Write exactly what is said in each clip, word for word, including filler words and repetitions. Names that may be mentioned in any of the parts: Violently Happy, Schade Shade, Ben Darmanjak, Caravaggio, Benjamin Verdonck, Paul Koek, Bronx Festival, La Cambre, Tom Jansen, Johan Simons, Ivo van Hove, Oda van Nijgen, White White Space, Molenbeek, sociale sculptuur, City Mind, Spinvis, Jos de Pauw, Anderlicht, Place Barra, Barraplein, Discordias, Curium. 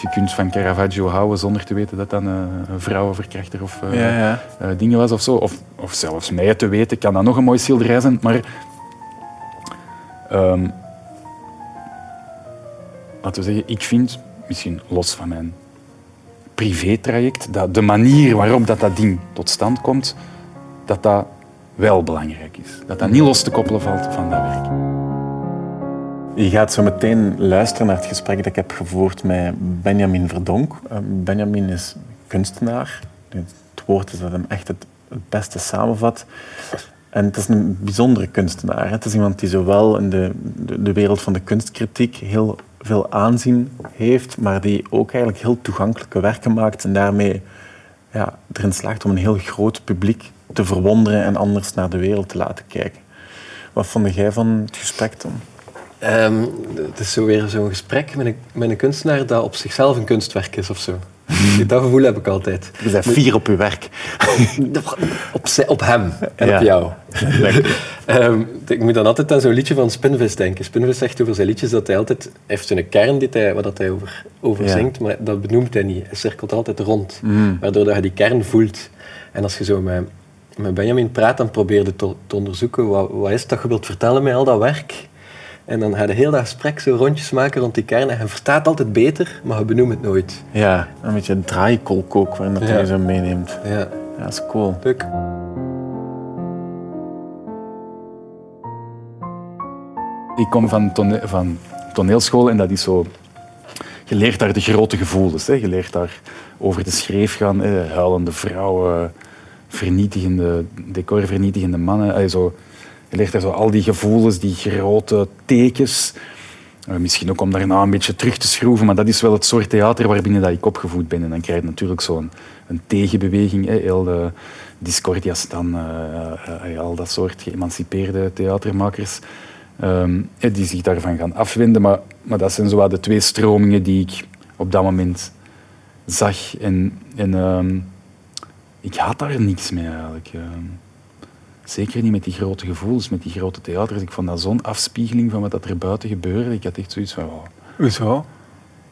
Je kunt van Caravaggio houden zonder te weten dat dat een vrouwenverkrachter of uh, ja, ja. Uh, dingen was of zo. Of, of zelfs mij te weten, kan dat nog een mooi schilderij zijn. Maar um, laten we zeggen, ik vind, misschien los van mijn privé-traject, dat de manier waarop dat, dat ding tot stand komt, dat dat wel belangrijk is. Dat dat niet los te koppelen valt van dat werk. Je gaat zo meteen luisteren naar het gesprek dat ik heb gevoerd met Benjamin Verdonck. Benjamin is kunstenaar. Het woord is dat hem echt het beste samenvat. En het is een bijzondere kunstenaar. Het is iemand die zowel in de, de, de wereld van de kunstkritiek heel veel aanzien heeft, maar die ook eigenlijk heel toegankelijke werken maakt en daarmee ja, erin slaagt om een heel groot publiek te verwonderen en anders naar de wereld te laten kijken. Wat vond jij van het gesprek, Tom? Um, het is zo weer zo'n gesprek met een, met een kunstenaar dat op zichzelf een kunstwerk is of zo. Dat gevoel heb ik altijd. Je bent fier op je werk. op, op hem en ja. op jou. um, ik moet dan altijd aan zo'n liedje van Spinvis denken. Spinvis zegt over zijn liedjes dat hij altijd... Hij heeft zo'n kern die hij, waar dat hij over, over ja. zingt, maar dat benoemt hij niet. Hij cirkelt altijd rond, mm. waardoor dat je die kern voelt. En als je zo met, met Benjamin praat, dan probeer je te, te onderzoeken wat, wat is dat je wilt vertellen met al dat werk. En dan ga je heel dat gesprek zo rondjes maken rond die kern. En je verstaat altijd beter, maar je benoemt het nooit. Ja, een beetje een draaikolk ook, waarin dat ja. je zo meeneemt. Ja. ja, dat is cool. Leuk. Ik kom van, tone- van toneelschool en dat is zo... Je leert daar de grote gevoelens. Hè. Je leert daar over de schreef gaan. Hè. Huilende vrouwen, vernietigende, decorvernietigende mannen. Allee, zo... Je leert er zo al die gevoelens, die grote tekens. Uh, misschien ook om daarna een beetje terug te schroeven, maar dat is wel het soort theater waarbinnen dat ik opgevoed ben. En dan krijg je natuurlijk zo'n een tegenbeweging. Hè, heel de Discordias dan, uh, uh, uh, al dat soort geëmancipeerde theatermakers, um, die zich daarvan gaan afwenden. Maar, maar dat zijn zo de twee stromingen die ik op dat moment zag. En, en um, ik had daar niks mee eigenlijk. Uh. Zeker niet met die grote gevoelens, met die grote theaters. Ik vond dat zo'n afspiegeling van wat er buiten gebeurde. Ik had echt zoiets van... Wow. Hoezo?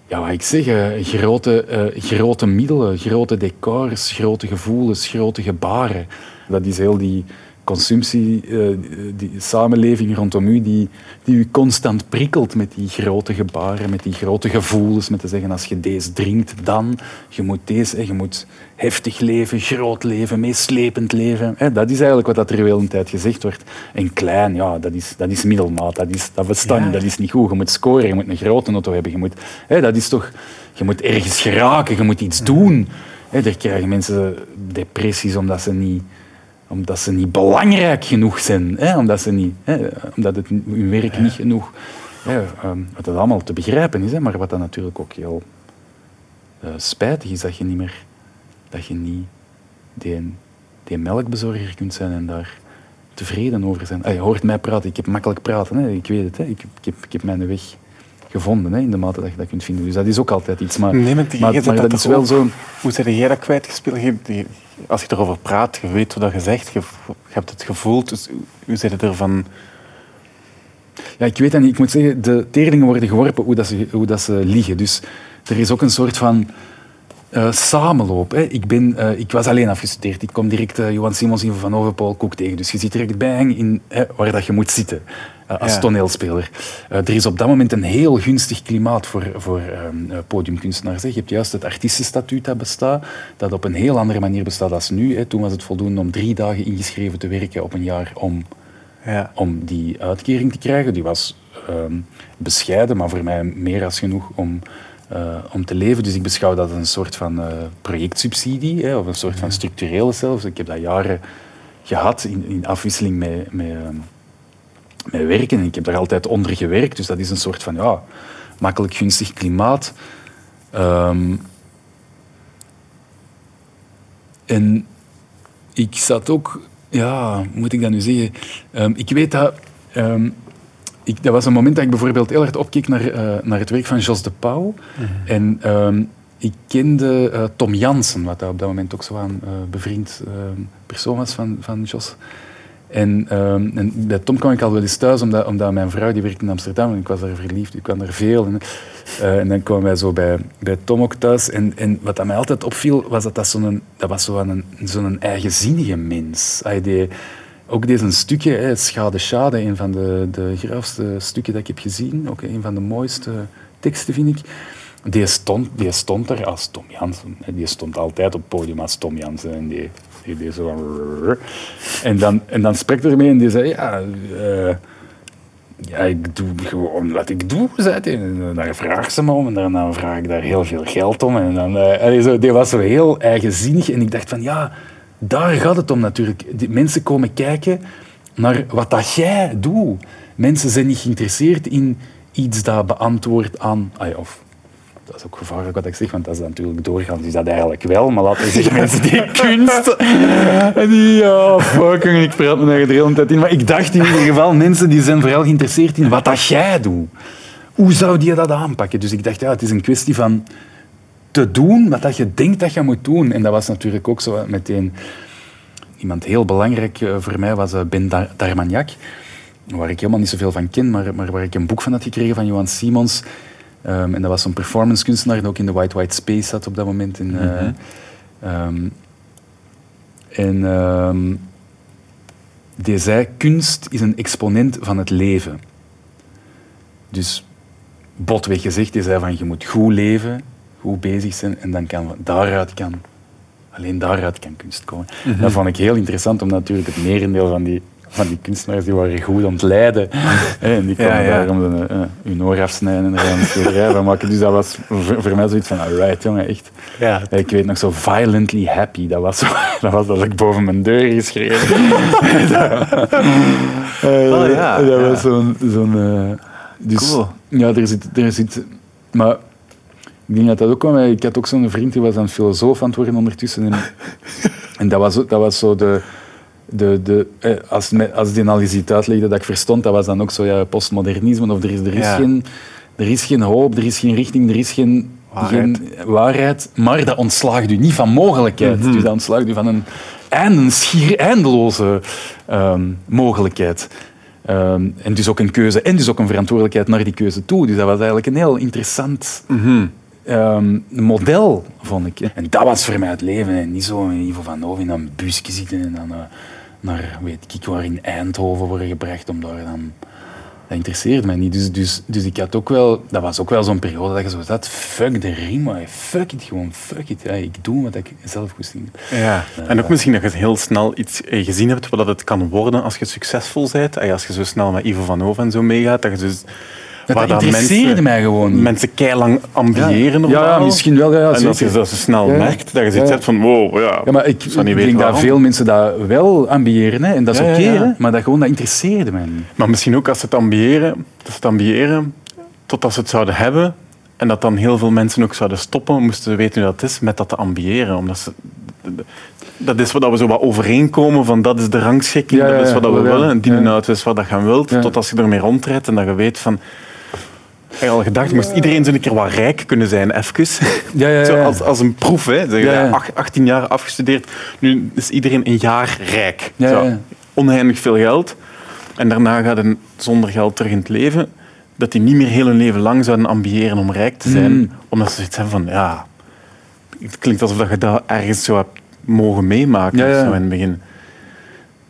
Ja, wat ik zeg, uh, grote, uh, grote middelen, grote decors, grote gevoelens, grote gebaren. Dat is heel die consumptie, uh, die samenleving rondom u, die, die u constant prikkelt met die grote gebaren, met die grote gevoelens. Met te zeggen, als je deze drinkt, dan, je moet deze, eh, je moet heftig leven, groot leven, meeslepend leven. Eh, dat is eigenlijk wat er wel een tijd gezegd wordt. En klein, ja, dat is, dat is middelmaat, dat is dat verstaan je, ja. dat is niet goed. Je moet scoren, je moet een grote auto hebben, je moet, eh, dat is toch, je moet ergens geraken, je moet iets doen. Eh, daar krijgen mensen depressies omdat ze niet... Omdat ze niet belangrijk genoeg zijn. Hè? Omdat, ze niet, hè? Omdat het, hun werk ja. niet genoeg... Hè? Um, wat dat allemaal te begrijpen is. Hè? Maar wat dan natuurlijk ook heel uh, spijtig is. Dat je niet meer... Dat je niet die, die melkbezorger kunt zijn en daar tevreden over zijn. Ah, je hoort mij praten. Ik heb makkelijk praten. Hè? Ik weet het. Hè? Ik, ik, heb, ik heb mijn weg gevonden. Hè? In de mate dat je dat kunt vinden. Dus dat is ook altijd iets. Maar, nee, maar, die, maar, maar dat, dat is wel ook, zo... Hoe zijn jij dat kwijtgespeeld? Die... Als je erover praat, je weet wat je zegt, je hebt het gevoeld, dus hoe zit het ervan? Ja, ik weet dat niet. Ik moet zeggen, de teerlingen worden geworpen hoe, dat ze, hoe dat ze liegen. Dus er is ook een soort van uh, samenloop. Hè. Ik, ben, uh, ik was alleen afgestudeerd. Ik kom direct uh, Johan Simons, Ivo van Hove, Paul Koek tegen. Dus je zit direct bij hen in uh, waar dat je moet zitten uh, als ja. toneelspeler. Uh, er is op dat moment een heel gunstig klimaat voor, voor uh, podiumkunstenaars. Hè. Je hebt juist het artiestenstatuut dat bestaat, dat op een heel andere manier bestaat dan nu. Hè. Toen was het voldoende om drie dagen ingeschreven te werken op een jaar om, ja. om die uitkering te krijgen. Die was uh, bescheiden, maar voor mij meer dan genoeg om... Uh, om te leven. Dus ik beschouw dat als een soort van uh, projectsubsidie, hè, of een soort van structurele zelfs. Ik heb dat jaren gehad in, in afwisseling met, met, uh, met werken. En ik heb daar altijd onder gewerkt. Dus dat is een soort van ja, makkelijk gunstig klimaat. Um, en ik zat ook... Ja, moet ik dat nu zeggen? Um, ik weet dat... Um, Ik, dat was een moment dat ik bijvoorbeeld heel hard opkeek naar, uh, naar het werk van Jos de Pauw. Mm-hmm. En um, ik kende uh, Tom Jansen, wat dat op dat moment ook zo aan uh, bevriend uh, persoon was van, van Jos. En, um, en bij Tom kwam ik al wel eens thuis, omdat, omdat mijn vrouw die werkte in Amsterdam en ik was daar verliefd. Ik kwam daar veel. En, Uh, en dan kwamen wij zo bij, bij Tom ook thuis. En, en wat dat mij altijd opviel, was dat dat zo'n, dat was zo'n, zo'n eigenzinnige mens. Allee, die, ook deze stukje, hè, Schade Shade, een van de, de graafste stukken dat ik heb gezien. Ook een van de mooiste teksten, vind ik. Die stond, die stond er als Tom Jansen. Die stond altijd op het podium als Tom Jansen. En die, die deed zo van... En dan, en dan spreekt er mee en die zei... Ja, uh, ja, ik doe gewoon wat ik doe, zei hij. En daar vraag ze me om en daarna vraag ik daar heel veel geld om. En dan, uh, allee, zo, die was zo heel eigenzinnig. En ik dacht van, ja, daar gaat het om natuurlijk. Die mensen komen kijken naar wat dat jij doet. Mensen zijn niet geïnteresseerd in iets dat beantwoordt aan... Allee, of, dat is ook gevaarlijk wat ik zeg, want dat is natuurlijk doorgaans is dat eigenlijk wel, maar laten we zeggen, mensen die kunst... En die, ja, fucking, ik praat me daar de hele tijd in. Maar ik dacht in ieder geval, mensen die zijn vooral geïnteresseerd in wat dat jij doet. Hoe zou die dat aanpakken? Dus ik dacht, ja, het is een kwestie van te doen wat dat je denkt dat je moet doen. En dat was natuurlijk ook zo meteen... Iemand heel belangrijk voor mij was Ben Darmanjak, waar ik helemaal niet zoveel van ken, maar, maar waar ik een boek van had gekregen van Johan Simons... Um, en dat was zo'n performancekunstenaar die ook in de White White Space zat op dat moment. In, mm-hmm. uh, um, en um, die zei, kunst is een exponent van het leven. Dus botweg gezegd, die zei van je moet goed leven, goed bezig zijn en dan kan daaruit kan, alleen daaruit kan kunst komen. Mm-hmm. Dat vond ik heel interessant, omdat natuurlijk het merendeel van die... Van die kunstenaars die waren goed aan het lijden. En die kwamen ja, ja. daar om hun, uh, hun oor afsnijden en er aan het schilderij van maken. Dus dat was voor, voor mij zoiets van, alright jongen, echt. Ja. Ik weet nog zo, Violently Happy. Dat was dat, was dat ik boven mijn deur geschreven. dat, uh, oh, ja, dat ja. was zo'n... zo'n uh, dus, cool. Ja, er zit, er zit... Maar ik denk dat dat ook kwam. Ik had ook zo'n vriend die was aan filosoof aan het worden ondertussen. En, en dat, was, dat was zo de... De, de, als, me, als die analyse uitlegde dat ik verstond, dat was dan ook zo ja, postmodernisme. Of er is, er, is ja. geen, er is geen hoop, er is geen richting, er is geen waarheid. Geen waarheid maar dat ontslaagt u niet van mogelijkheid. Mm-hmm. Dus dat ontslaagt u van een, eind, een schier eindeloze um, mogelijkheid. Um, en dus ook een keuze en dus ook een verantwoordelijkheid naar die keuze toe. Dus dat was eigenlijk een heel interessant... Mm-hmm. Um, model, vond ik. En dat was voor mij het leven. Hè. Niet zo in Ivo van Hove in een busje zitten en dan uh, naar, weet ik waar, in Eindhoven worden gebracht om daar dan... Dat interesseerde mij niet. Dus, dus, dus ik had ook wel... Dat was ook wel zo'n periode dat je zo zat, fuck de ring, maar fuck it gewoon, fuck it. Ja, ik doe wat ik zelf goed zie. Ja. Uh, en ook misschien dat je heel snel iets gezien hebt wat het kan worden als je succesvol bent. Als je zo snel met Ivo van Hove en zo meegaat, dat je dus... Dat, dat interesseerde mensen, mij gewoon niet. Mensen keilang ambiëren ja. of ja, ja, misschien wel. Ja, ja, en dat je dat zo snel ja. merkt, dat je zoiets ja. hebt van wow, ja, ja maar ik, ik denk waarom. Dat veel mensen dat wel ambiëren, hè, en dat is ja, oké, okay, ja. maar dat, gewoon, dat interesseerde mij niet. Maar misschien ook als ze het ambiëren, dat ze het ambiëren totdat ze het zouden hebben, en dat dan heel veel mensen ook zouden stoppen, moesten ze weten hoe dat is, met dat te ambiëren. Omdat ze... Dat is wat we zo wat overeenkomen van dat is de rangschikking, ja, ja, ja, dat is wat we willen, ja. en die ja. is wat dat gaan wilt, ja. totdat je ermee rondrijdt en dat je weet van... Ik heb al gedacht, moest iedereen zo'n keer wat rijk kunnen zijn, even. Ja, ja, ja. Zo als, als een proef, hè. Zeg, ja, ja. achttien jaar afgestudeerd, nu is iedereen een jaar rijk. Ja, zo. Ja. Oneindig veel geld. En daarna gaat hij zonder geld terug in het leven. Dat die niet meer heel hun leven lang zouden ambiëren om rijk te zijn. Mm. Omdat ze zoiets hebben van, ja... Het klinkt alsof je dat ergens zo hebt mogen meemaken. Ja, ja. Zo in het begin.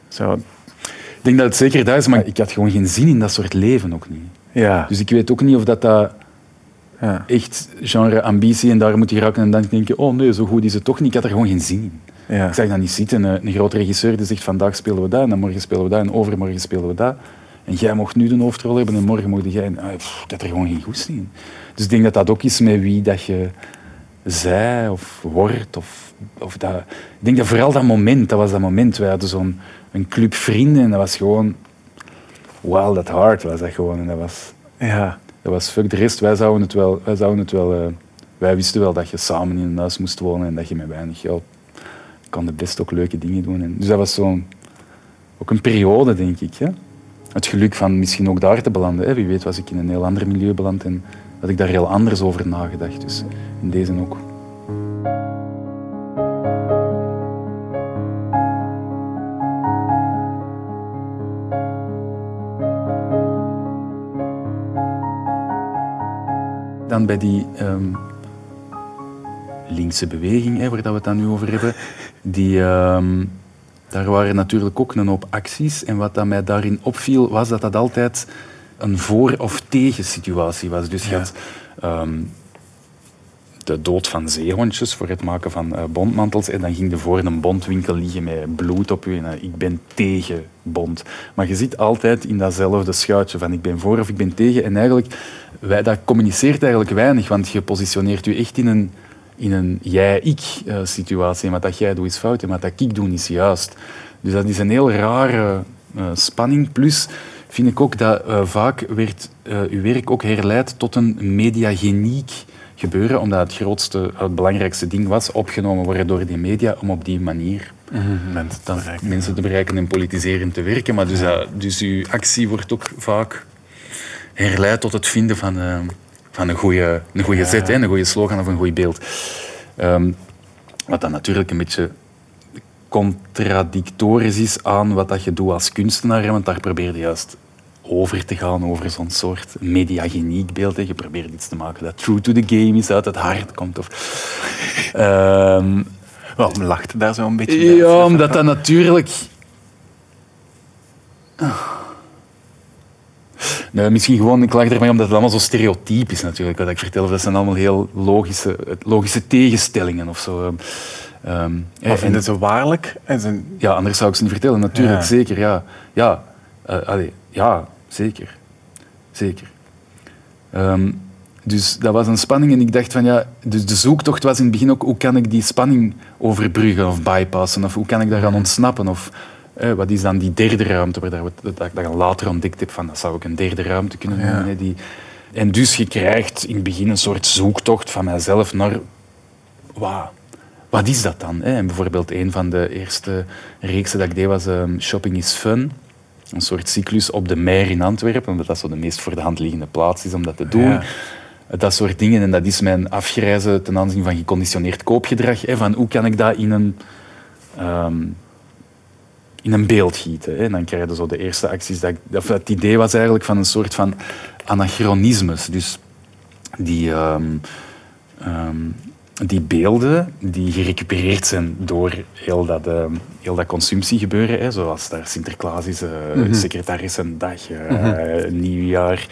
Zo. Ik denk dat het zeker dat is, maar ik had gewoon geen zin in dat soort leven ook niet. Ja. Dus ik weet ook niet of dat, dat ja. echt genre ambitie en daar moet je raken en dan denk je, oh nee, zo goed is het toch niet. Ik had er gewoon geen zin in. Ja. Ik zag dat niet zitten. Een, een grote regisseur die zegt, vandaag spelen we dat, en morgen spelen we dat, en overmorgen spelen we dat. En jij mocht nu de hoofdrol hebben en morgen mocht jij... En, ah, pff, ik had er gewoon geen goesting in. Dus ik denk dat dat ook is met wie dat je zij of wordt. Of, of dat. Ik denk dat vooral dat moment, dat was dat moment. Wij hadden zo'n een club vrienden en dat was gewoon... Wow, dat hard was dat gewoon. En dat was, ja. dat was fuck de rest. Wij zouden het wel... Wij, zouden het wel uh, wij wisten wel dat je samen in een huis moest wonen en dat je met weinig geld kon de best ook leuke dingen doen. En, dus dat was zo'n... Ook een periode, denk ik. Hè? Het geluk van misschien ook daar te belanden. Hè? Wie weet was ik in een heel ander milieu beland en had ik daar heel anders over nagedacht. Dus in deze ook. Dan bij die um, linkse beweging, hè, waar we het dan nu over hebben, die, um, daar waren natuurlijk ook een hoop acties. En wat dat mij daarin opviel, was dat dat altijd een voor- of tegen-situatie was. Dus je ja. had um, de dood van zeehondjes voor het maken van uh, bontmantels. En dan ging er voor een bontwinkel liggen met bloed op je. En, uh, ik ben tegen bont. Maar je zit altijd in datzelfde schuitje van ik ben voor of ik ben tegen. En eigenlijk, wij, dat communiceert eigenlijk weinig. Want je positioneert je echt in een, in een jij-ik-situatie. En wat dat jij doet is fout en wat dat ik doe is juist. Dus dat is een heel rare uh, spanning. Plus vind ik ook dat uh, vaak werd uh, uw werk ook herleid tot een mediageniek gebeuren, omdat het grootste, het belangrijkste ding was opgenomen worden door die media om op die manier mm-hmm. mensen, te bereiken, mensen te bereiken en politiserend te werken. Maar dus, ja. uh, dus uw actie wordt ook vaak herleid tot het vinden van, uh, van een goede een goede ja. zet, hè, een goede slogan of een goed beeld. Um, wat dan natuurlijk een beetje contradictorisch is aan wat dat je doet als kunstenaar, want daar probeer je juist over te gaan over zo'n soort mediageniek beeld. Je probeert iets te maken dat true to the game is, uit het hart komt. Of, um, wel, men lacht daar zo een beetje bij. Ja, omdat dat natuurlijk... Nee, misschien gewoon, ik lach ermee omdat het allemaal zo stereotyp is natuurlijk, wat ik vertel. Dat zijn allemaal heel logische, logische tegenstellingen of zo. Um, maar vinden ze waarlijk? En ze... Ja, anders zou ik ze niet vertellen. Natuurlijk, ja. zeker, ja. Ja, uh, allee, ja, zeker. Zeker. Um, dus dat was een spanning en ik dacht van ja, dus de zoektocht was in het begin ook hoe kan ik die spanning overbruggen of bypassen of hoe kan ik daaraan ontsnappen of eh, wat is dan die derde ruimte waar dat, dat ik dan later ontdekt heb van dat zou ik een derde ruimte kunnen noemen. Ja. Hè, die, en dus je krijgt in het begin een soort zoektocht van mijzelf naar wow, wat is dat dan? Hè? En bijvoorbeeld een van de eerste reeksen dat ik deed was um, Shopping is Fun. Een soort cyclus op de Meer in Antwerpen, omdat dat zo de meest voor de hand liggende plaats is om dat te doen. Ja. Dat soort dingen. En dat is mijn afgrijzen ten aanzien van geconditioneerd koopgedrag. Hè, van hoe kan ik dat in een, um, in een beeld gieten? Hè. En dan krijg je zo de eerste acties. Dat, ik, dat het idee was eigenlijk van een soort van anachronismes. Dus die, um, um, die beelden die gerecupereerd zijn door heel dat... Um, heel dat consumptiegebeuren, hè, zoals daar Sinterklaas is, uh, mm-hmm. secretarissendag, uh, mm-hmm. nieuwjaar,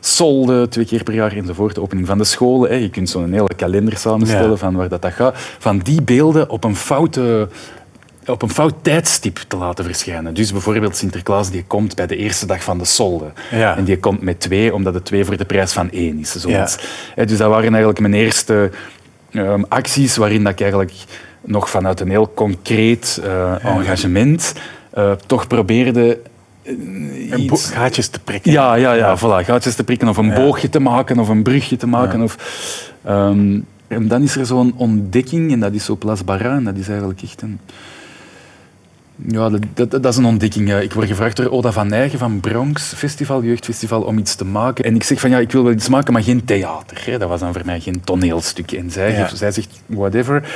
solden twee keer per jaar enzovoort, de opening van de scholen. Hè. Je kunt zo'n hele kalender samenstellen ja. van waar dat, dat gaat. Van die beelden op een foute... op een fout tijdstip te laten verschijnen. Dus bijvoorbeeld Sinterklaas die komt bij de eerste dag van de solden. Ja. En die komt met twee, omdat het twee voor de prijs van één is. Ja. Hè, dus dat waren eigenlijk mijn eerste um, acties waarin dat ik eigenlijk... nog vanuit een heel concreet uh, ja. engagement, uh, toch probeerde... Uh, bo- gaatjes te prikken. Ja, ja, ja, ja. Voilà, gaatjes te prikken of een ja. boogje te maken of een brugje te maken. Ja. Of, um, en dan is er zo'n ontdekking, en dat is zo Place Barra, en dat is eigenlijk echt een... Ja, dat, dat, dat is een ontdekking. Ik word gevraagd door Oda van Nijgen van Bronx Festival, jeugdfestival, om iets te maken. En ik zeg van ja, ik wil wel iets maken, maar geen theater. Hè. Dat was dan voor mij geen toneelstuk. En zij, ja. zij zegt whatever.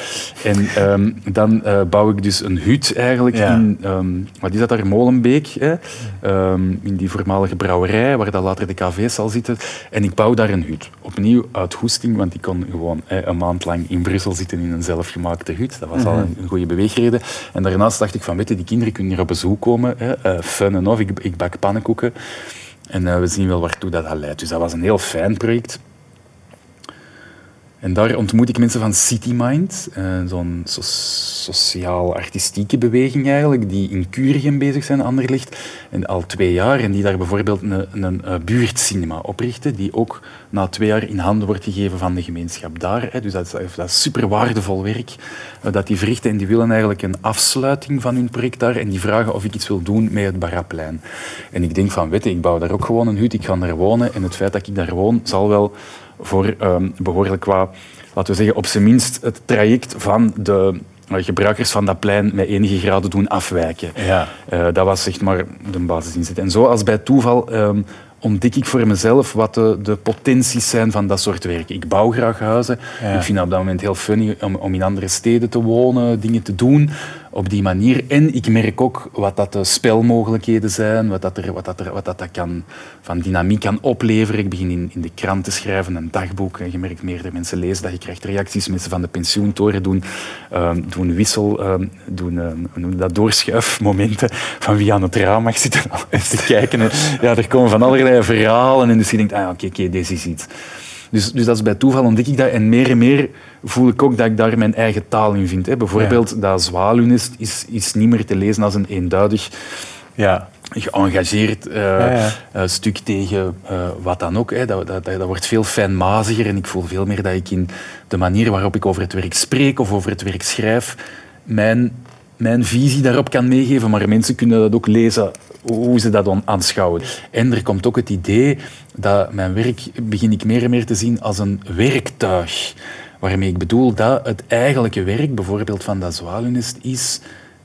En um, dan uh, bouw ik dus een hut eigenlijk ja. in, um, wat is dat daar, Molenbeek. Hè? Um, in die voormalige brouwerij, waar dat later de café zal zitten. En ik bouw daar een hut. Opnieuw uit goesting, want ik kon gewoon hè, een maand lang in Brussel zitten in een zelfgemaakte hut. Dat was mm-hmm. al een, een goede beweegreden. En daarnaast dacht ik van, weet die kinderen kunnen hier op bezoek komen. Hè. Uh, fun en of, ik, ik bak pannenkoeken. En uh, we zien wel waartoe dat, dat leidt. Dus dat was een heel fijn project. En daar ontmoet ik mensen van City Mind. Uh, zo'n so- sociaal-artistieke beweging eigenlijk, die in Curium bezig zijn, Anderlicht. En al twee jaar. En die daar bijvoorbeeld een, een uh, buurtcinema oprichten, die ook na twee jaar in handen wordt gegeven van de gemeenschap daar. Hè. Dus dat is, dat is super waardevol werk uh, dat die verrichten. En die willen eigenlijk een afsluiting van hun project daar. En die vragen of ik iets wil doen met het Barraplein. En ik denk van, weet je, ik bouw daar ook gewoon een hut. Ik ga daar wonen. En het feit dat ik daar woon, zal wel... voor um, behoorlijk qua, laten we zeggen, op zijn minst het traject van de uh, gebruikers van dat plein met enige graden doen afwijken. Ja. Uh, dat was zeg maar de basisinzet. En zo als bij toeval um, ontdek ik voor mezelf wat de, de potenties zijn van dat soort werk. Ik bouw graag huizen. Ja. Ik vind het op dat moment heel funny om, om in andere steden te wonen, dingen te doen. op die manier. En ik merk ook wat dat de spelmogelijkheden zijn, wat dat, er, wat dat, er, wat dat kan, van dynamiek kan opleveren. Ik begin in, in de krant te schrijven, een dagboek. En je merkt meerdere mensen lezen dat je krijgt reacties. Mensen van de pensioentoren doen, uh, doen wissel, uh, doen, uh, dat doorschuifmomenten van wie aan het raam mag zitten te kijken. En, ja, er komen van allerlei verhalen en dus je denkt, ah, oké, okay, okay, deze is iets. Dus, dus dat is bij toeval ontdek ik dat. En meer en meer voel ik ook dat ik daar mijn eigen taal in vind. Hè. Bijvoorbeeld, ja. dat zwaluwnest is, is niet meer te lezen als een eenduidig, ja. geëngageerd uh, ja, ja. Uh, stuk tegen uh, wat dan ook. Hè. Dat, dat, dat, dat wordt veel fijnmaziger. En ik voel veel meer dat ik in de manier waarop ik over het werk spreek of over het werk schrijf, mijn, mijn visie daarop kan meegeven. Maar mensen kunnen dat ook lezen hoe ze dat dan aanschouwen. En er komt ook het idee dat mijn werk begin ik meer en meer te zien als een werktuig. Waarmee ik bedoel dat het eigenlijke werk, bijvoorbeeld van dat zwaluwnest, is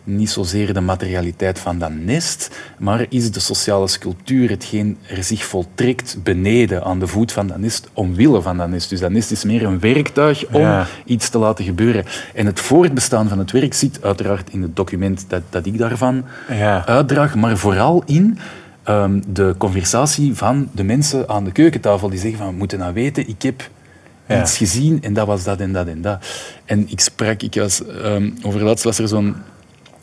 niet zozeer de materialiteit van dat nest, maar is de sociale sculptuur, hetgeen er zich voltrekt beneden aan de voet van dat nest, omwille van dat nest. Dus dat nest is meer een werktuig om ja. iets te laten gebeuren. En het voortbestaan van het werk zit uiteraard in het document dat, dat ik daarvan ja. uitdraag, maar vooral in um, de conversatie van de mensen aan de keukentafel die zeggen van, we moeten nou weten, ik heb... Ja. iets gezien en dat was dat en dat en dat. En ik sprak, ik was, um, overlaatst was er zo'n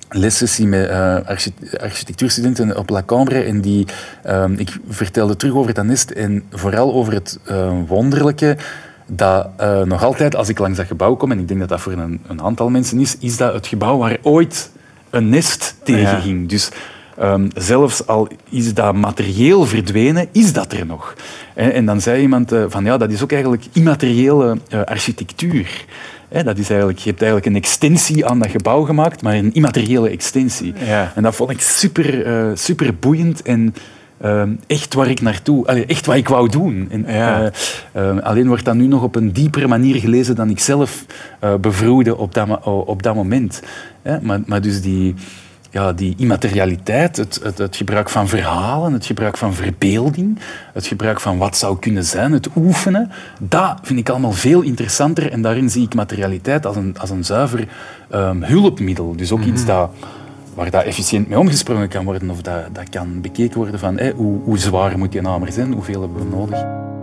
lessessie met uh, architect, architectuurstudenten op La Cambre en die, um, ik vertelde terug over dat nest en vooral over het uh, wonderlijke dat uh, nog altijd, als ik langs dat gebouw kom, en ik denk dat dat voor een, een aantal mensen is, is dat het gebouw waar ooit een nest tegen ging. Ja. Dus Um, zelfs al is dat materieel verdwenen, is dat er nog. En, en dan zei iemand uh, van ja, dat is ook eigenlijk immateriële uh, architectuur. He, dat is eigenlijk, je hebt eigenlijk een extensie aan dat gebouw gemaakt, maar een immateriële extensie. Ja. En dat vond ik super, uh, super boeiend en uh, echt waar ik naartoe, allee, echt wat ik wou doen. En, ja. uh, uh, alleen wordt dat nu nog op een diepere manier gelezen dan ik zelf uh, bevroedde op dat, op dat moment. He, maar, maar dus die... Ja, die immaterialiteit, het, het, het gebruik van verhalen, het gebruik van verbeelding, het gebruik van wat zou kunnen zijn, het oefenen, dat vind ik allemaal veel interessanter. En daarin zie ik materialiteit als een, als een zuiver um, hulpmiddel. Dus ook mm-hmm. iets dat, waar dat efficiënt mee omgesprongen kan worden of dat, dat kan bekeken worden van hey, hoe, hoe zwaar moet die hamer zijn, hoeveel hebben we nodig.